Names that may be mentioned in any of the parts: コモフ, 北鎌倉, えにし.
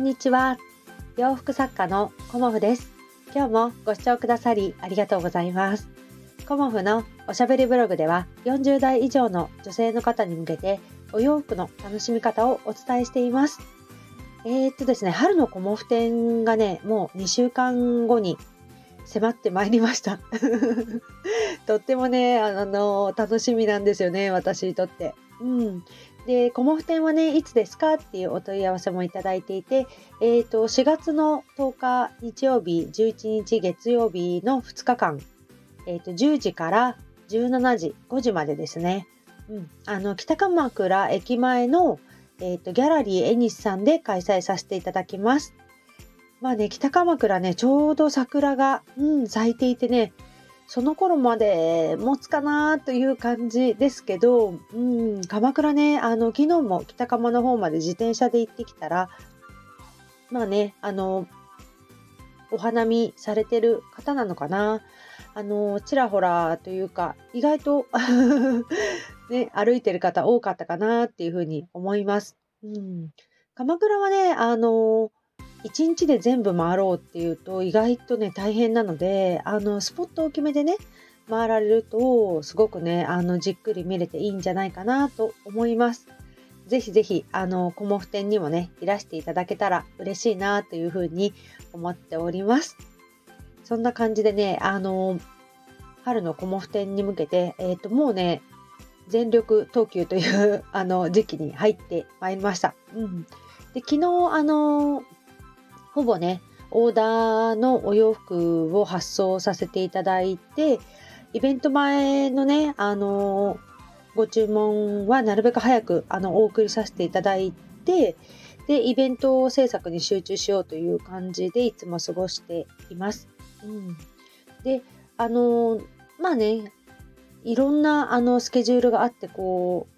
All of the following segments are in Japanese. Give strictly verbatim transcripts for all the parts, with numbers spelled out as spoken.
んにちは。洋服作家のコモフです。今日もご視聴くださりありがとうございます。コモフのおしゃべりブログではよんじゅう代以上の女性の方に向けてお洋服の楽しみ方をお伝えしています。えーっとですね、春のコモフ展がね、もうにしゅうかんごに迫ってまいりました。とってもね、あの、楽しみなんですよね、私にとって。うん。で、コモフ展はね、いつですかっていうお問い合わせもいただいていて、えーと、しがつのとおか日曜日、じゅういちにち月曜日のふつかかん、えーと、じゅうじからじゅうしちじ、ごじまでですね。うん、あの、北鎌倉駅前の、えーと、ギャラリーえにしさんで開催させていただきます。まあね、北鎌倉ね、ちょうど桜が、うん、咲いていてね、その頃まで持つかなという感じですけど、うん、鎌倉ね、あの、昨日も北鎌の方まで自転車で行ってきたら、まあね、あの、お花見されてる方なのかな、あの、ちらほらというか、意外と、ね、歩いてる方多かったかなっていうふうに思います。うん、鎌倉はね、あの、一日で全部回ろうっていうと意外とね大変なので、あのスポットを決めてね回られるとすごくね、あのじっくり見れていいんじゃないかなと思います。ぜひぜひあのコモフ展にもねいらしていただけたら嬉しいなというふうに思っております。そんな感じでね、あの春のコモフ展に向けて、えーと、もうね全力投球というあの時期に入ってまいりました。うん、で昨日あのほぼね、オーダーのお洋服を発送させていただいて、イベント前のね、あの、ご注文はなるべく早く、あの、お送りさせていただいて、で、イベント制作に集中しようという感じでいつも過ごしています。うん、で、あの、まあね、いろんな、あの、スケジュールがあって、こ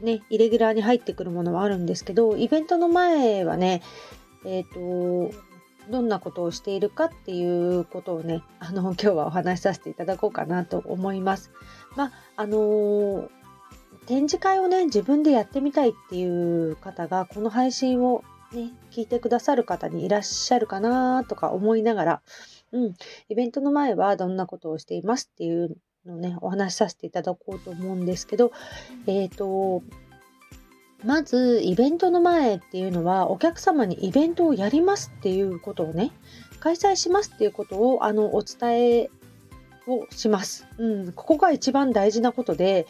う、ね、イレギュラーに入ってくるものもあるんですけど、イベントの前はね、えーと、どんなことをしているかっていうことをね、あの今日はお話しさせていただこうかなと思います。まああのー、展示会をね自分でやってみたいっていう方がこの配信をね聞いてくださる方にいらっしゃるかなとか思いながら、うん、イベントの前はどんなことをしていますっていうのをねお話しさせていただこうと思うんですけど、えーとまずイベントの前っていうのはお客様にイベントをやりますっていうことをね開催しますっていうことをあのお伝えをします、うん、ここが一番大事なことで、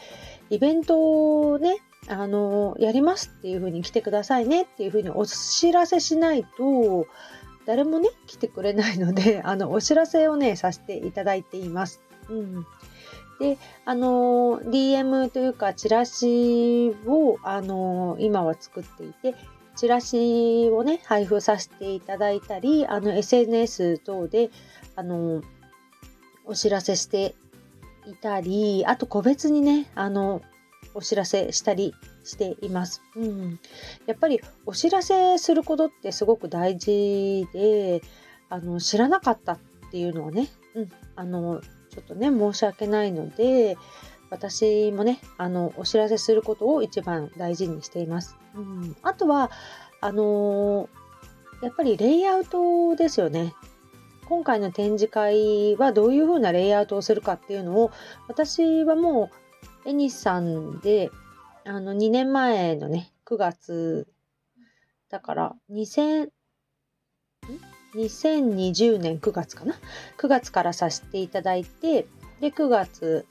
イベントをねあのやりますっていうふうに来てくださいねっていうふうにお知らせしないと誰もね来てくれないので、あのお知らせをねさせていただいています。うんで、あの ディーエム というかチラシを、あの今は作っていて、チラシをね配布させていただいたり、あの エスエヌエス 等で、あのお知らせしていたり、あと個別にねあのお知らせしたりしています。うん、やっぱりお知らせすることってすごく大事で、あの知らなかったっていうのはね、うん、あのちょっとね申し訳ないので、私もねあのお知らせすることを一番大事にしています。うん、あとはあのー、やっぱりレイアウトですよね。今回の展示会はどういう風なレイアウトをするかっていうのを、私はもうえにしさんであのにねんまえのねくがつだからにせん…んにせんにじゅうねんくがつかな、くがつからさせていただいて、でくがつ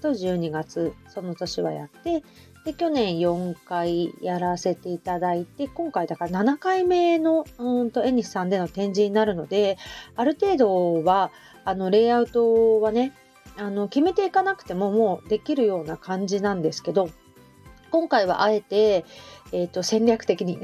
とじゅうにがつその年はやって、で去年よんかいやらせていただいて、今回だからななかいめのうんとえにしさんでの展示になるので、ある程度はあのレイアウトはねあの決めていかなくてももうできるような感じなんですけど、今回はあえて、えーと、戦略的に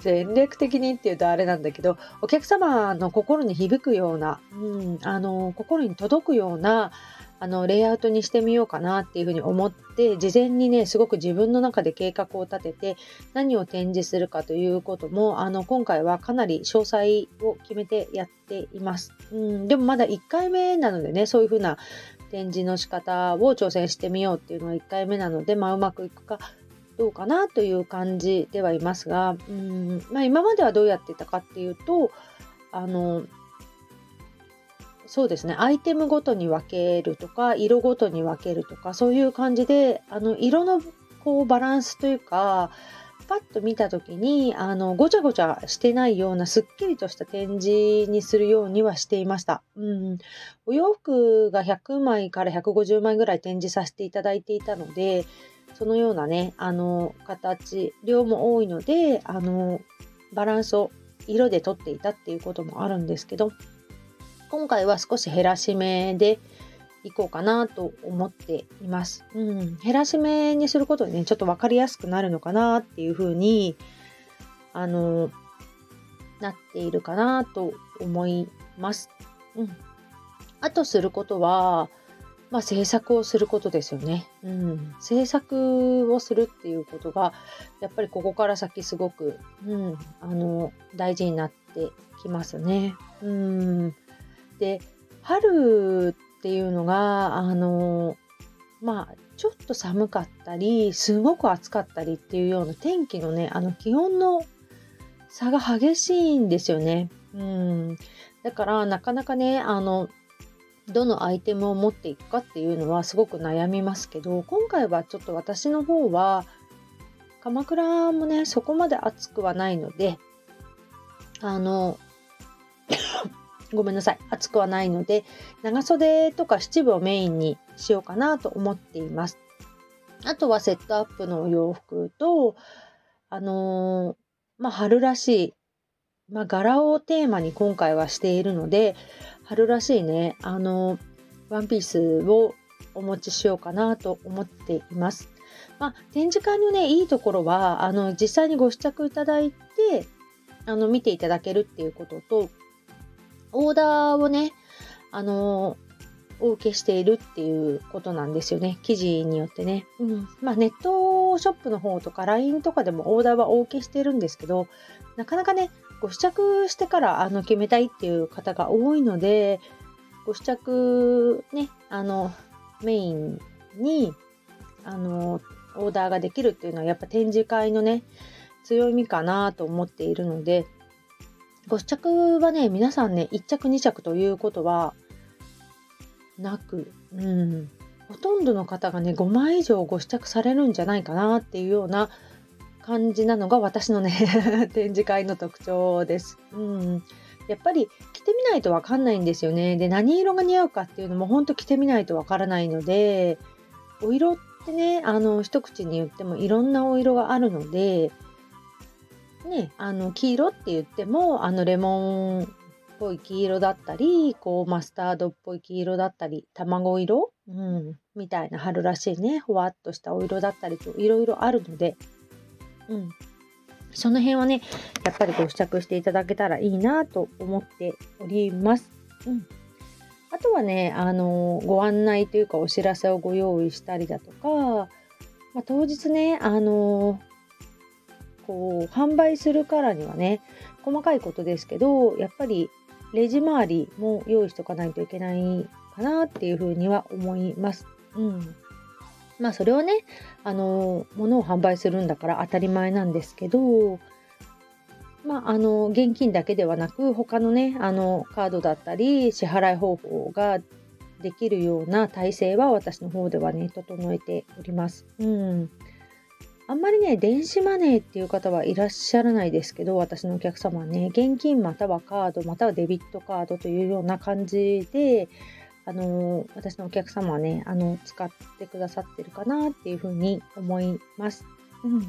戦略的にっていうとあれなんだけど、お客様の心に響くような、うん、あの心に届くようなあのレイアウトにしてみようかなっていうふうに思って、事前にねすごく自分の中で計画を立てて何を展示するかということも、あの今回はかなり詳細を決めてやっています。うん、でもまだいっかいめなのでね、そういうふうな展示の仕方を挑戦してみようっていうのはいっかいめなので、まあ、うまくいくかどうかなという感じではいますが、うーん、まあ、今まではどうやってたかっていうと、あのそうですね、アイテムごとに分けるとか色ごとに分けるとか、そういう感じであの色のこうバランスというか、パッと見た時にあのごちゃごちゃしてないようなすっきりとした展示にするようにはしていました。うん、お洋服がひゃくまいからひゃくごじゅうまいぐらい展示させていただいていたので、そのようなね、あの形量も多いので、あのバランスを色でとっていたっていうこともあるんですけど、今回は少し減らし目でいこうかなと思っています。うん、減らし目にすることでね、ちょっと分かりやすくなるのかなっていう風にあのなっているかなと思います。うん、あとすることは、まあ、制作をすることですよね。うん、制作をするっていうことがやっぱりここから先すごく、うん、あの大事になってきますね。うん、で春っていうのがあのまあちょっと寒かったりすごく暑かったりっていうような天気のね、あの気温の差が激しいんですよね。うん、だからなかなかね、あのどのアイテムを持っていくかっていうのはすごく悩みますけど、今回はちょっと私の方は鎌倉もねそこまで暑くはないので、あのごめんなさい。暑くはないので、長袖とか七分をメインにしようかなと思っています。あとはセットアップのお洋服と、あのー、まあ、春らしい、まあ、柄をテーマに今回はしているので、春らしいね、あのー、ワンピースをお持ちしようかなと思っています。まあ、展示会のね、いいところは、あの、実際にご試着いただいて、あの、見ていただけるっていうことと、オーダーをね、あのー、お受けしているっていうことなんですよね。生地によってね。うん、まあネットショップの方とか ライン とかでもオーダーはお受けしてるんですけど、なかなかね、ご試着してからあの決めたいっていう方が多いので、ご試着ね、あの、メインに、あの、オーダーができるっていうのはやっぱ展示会のね、強みかなと思っているので、ご試着はね、皆さんね、いっ着に着ということはなく、うん、ほとんどの方がね、ごまい以上ご試着されるんじゃないかなっていうような感じなのが私のね展示会の特徴です。うん、やっぱり着てみないとわかんないんですよね。で、何色が似合うかっていうのもほんと着てみないとわからないので、お色ってね、あの一口に言ってもいろんなお色があるのでね、あの黄色って言ってもあのレモンっぽい黄色だったり、こうマスタードっぽい黄色だったり、卵色、うん、みたいな春らしいね、ほわっとしたお色だったりといろいろあるので、うん、その辺はねやっぱりご試着していただけたらいいなと思っております。うん、あとはね、あのご案内というかお知らせをご用意したりだとか、まあ、当日ね、あのこう販売するからにはね、細かいことですけど、やっぱりレジ周りも用意しとかないといけないかなっていうふうには思います。うん、まあそれはね、あの物を販売するんだから当たり前なんですけど、まああの現金だけではなく他のね、あのカードだったり支払い方法ができるような体制は私の方ではね整えております。うんあんまりね、電子マネーっていう方はいらっしゃらないですけど、私のお客様はね、現金またはカードまたはデビットカードというような感じで、あのー、私のお客様はね、あの使ってくださってるかなっていうふうに思います。うん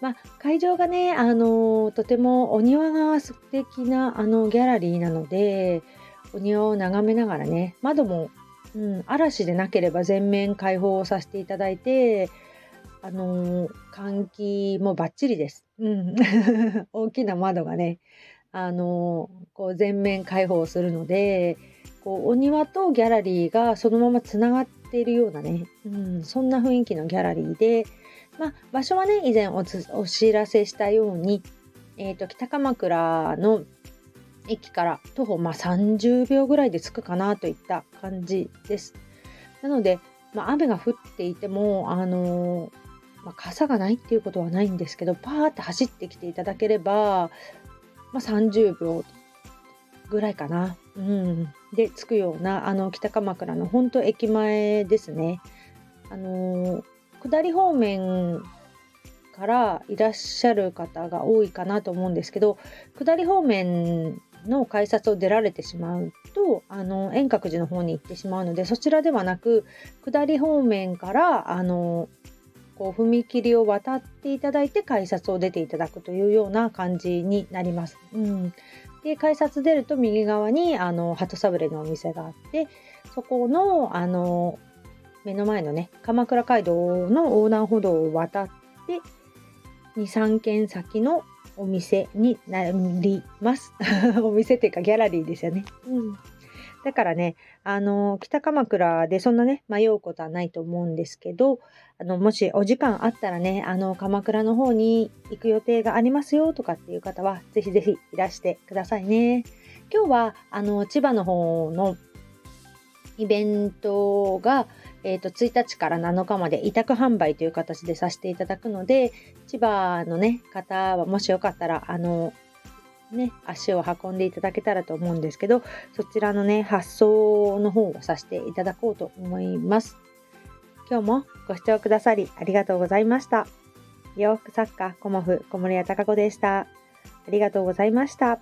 まあ、会場がね、あのー、とてもお庭が素敵なあのギャラリーなので、お庭を眺めながらね、窓も、うん、嵐でなければ全面開放させていただいて、あのー、換気もバッチリです。うん、大きな窓がね、あのー、こう全面開放するので、こうお庭とギャラリーがそのままつながっているようなね、うん、そんな雰囲気のギャラリーで、まあ、場所はね、以前 お, つお知らせしたように、えーと、北鎌倉の駅から徒歩、まあ、さんじゅうびょうぐらいで着くかなといった感じです。なので、まあ、雨が降っていても、あのーまあ、傘がないっていうことはないんですけど、パーって走ってきていただければ、まあ、さんじゅうびょうぐらいかな、うん、で着くような、あの北鎌倉の本当駅前ですね。あのー、下り方面からいらっしゃる方が多いかなと思うんですけど、下り方面の改札を出られてしまうと、あの円覚寺の方に行ってしまうので、そちらではなく下り方面からあのこう踏切を渡っていただいて改札を出ていただくというような感じになります。うん、で改札出ると右側にあの鳩サブレーのお店があって、そこのあの目の前のね鎌倉街道の横断歩道を渡ってに、さんけん先のお店になりますお店っていうかギャラリーですよね、うん、だからね、あの北鎌倉でそんなね迷うことはないと思うんですけど、あのもしお時間あったらね、あの鎌倉の方に行く予定がありますよとかっていう方はぜひぜひいらしてくださいね。今日はあの千葉の方のイベントが、えー、とついたちからなのかまで委託販売という形でさせていただくので、千葉の、ね、方はもしよかったらあの、ね、足を運んでいただけたらと思うんですけど、そちらの、ね、発送の方をさせていただこうと思います。今日もご視聴くださりありがとうございました。洋服作家コモフ小森屋貴子でした。ありがとうございました。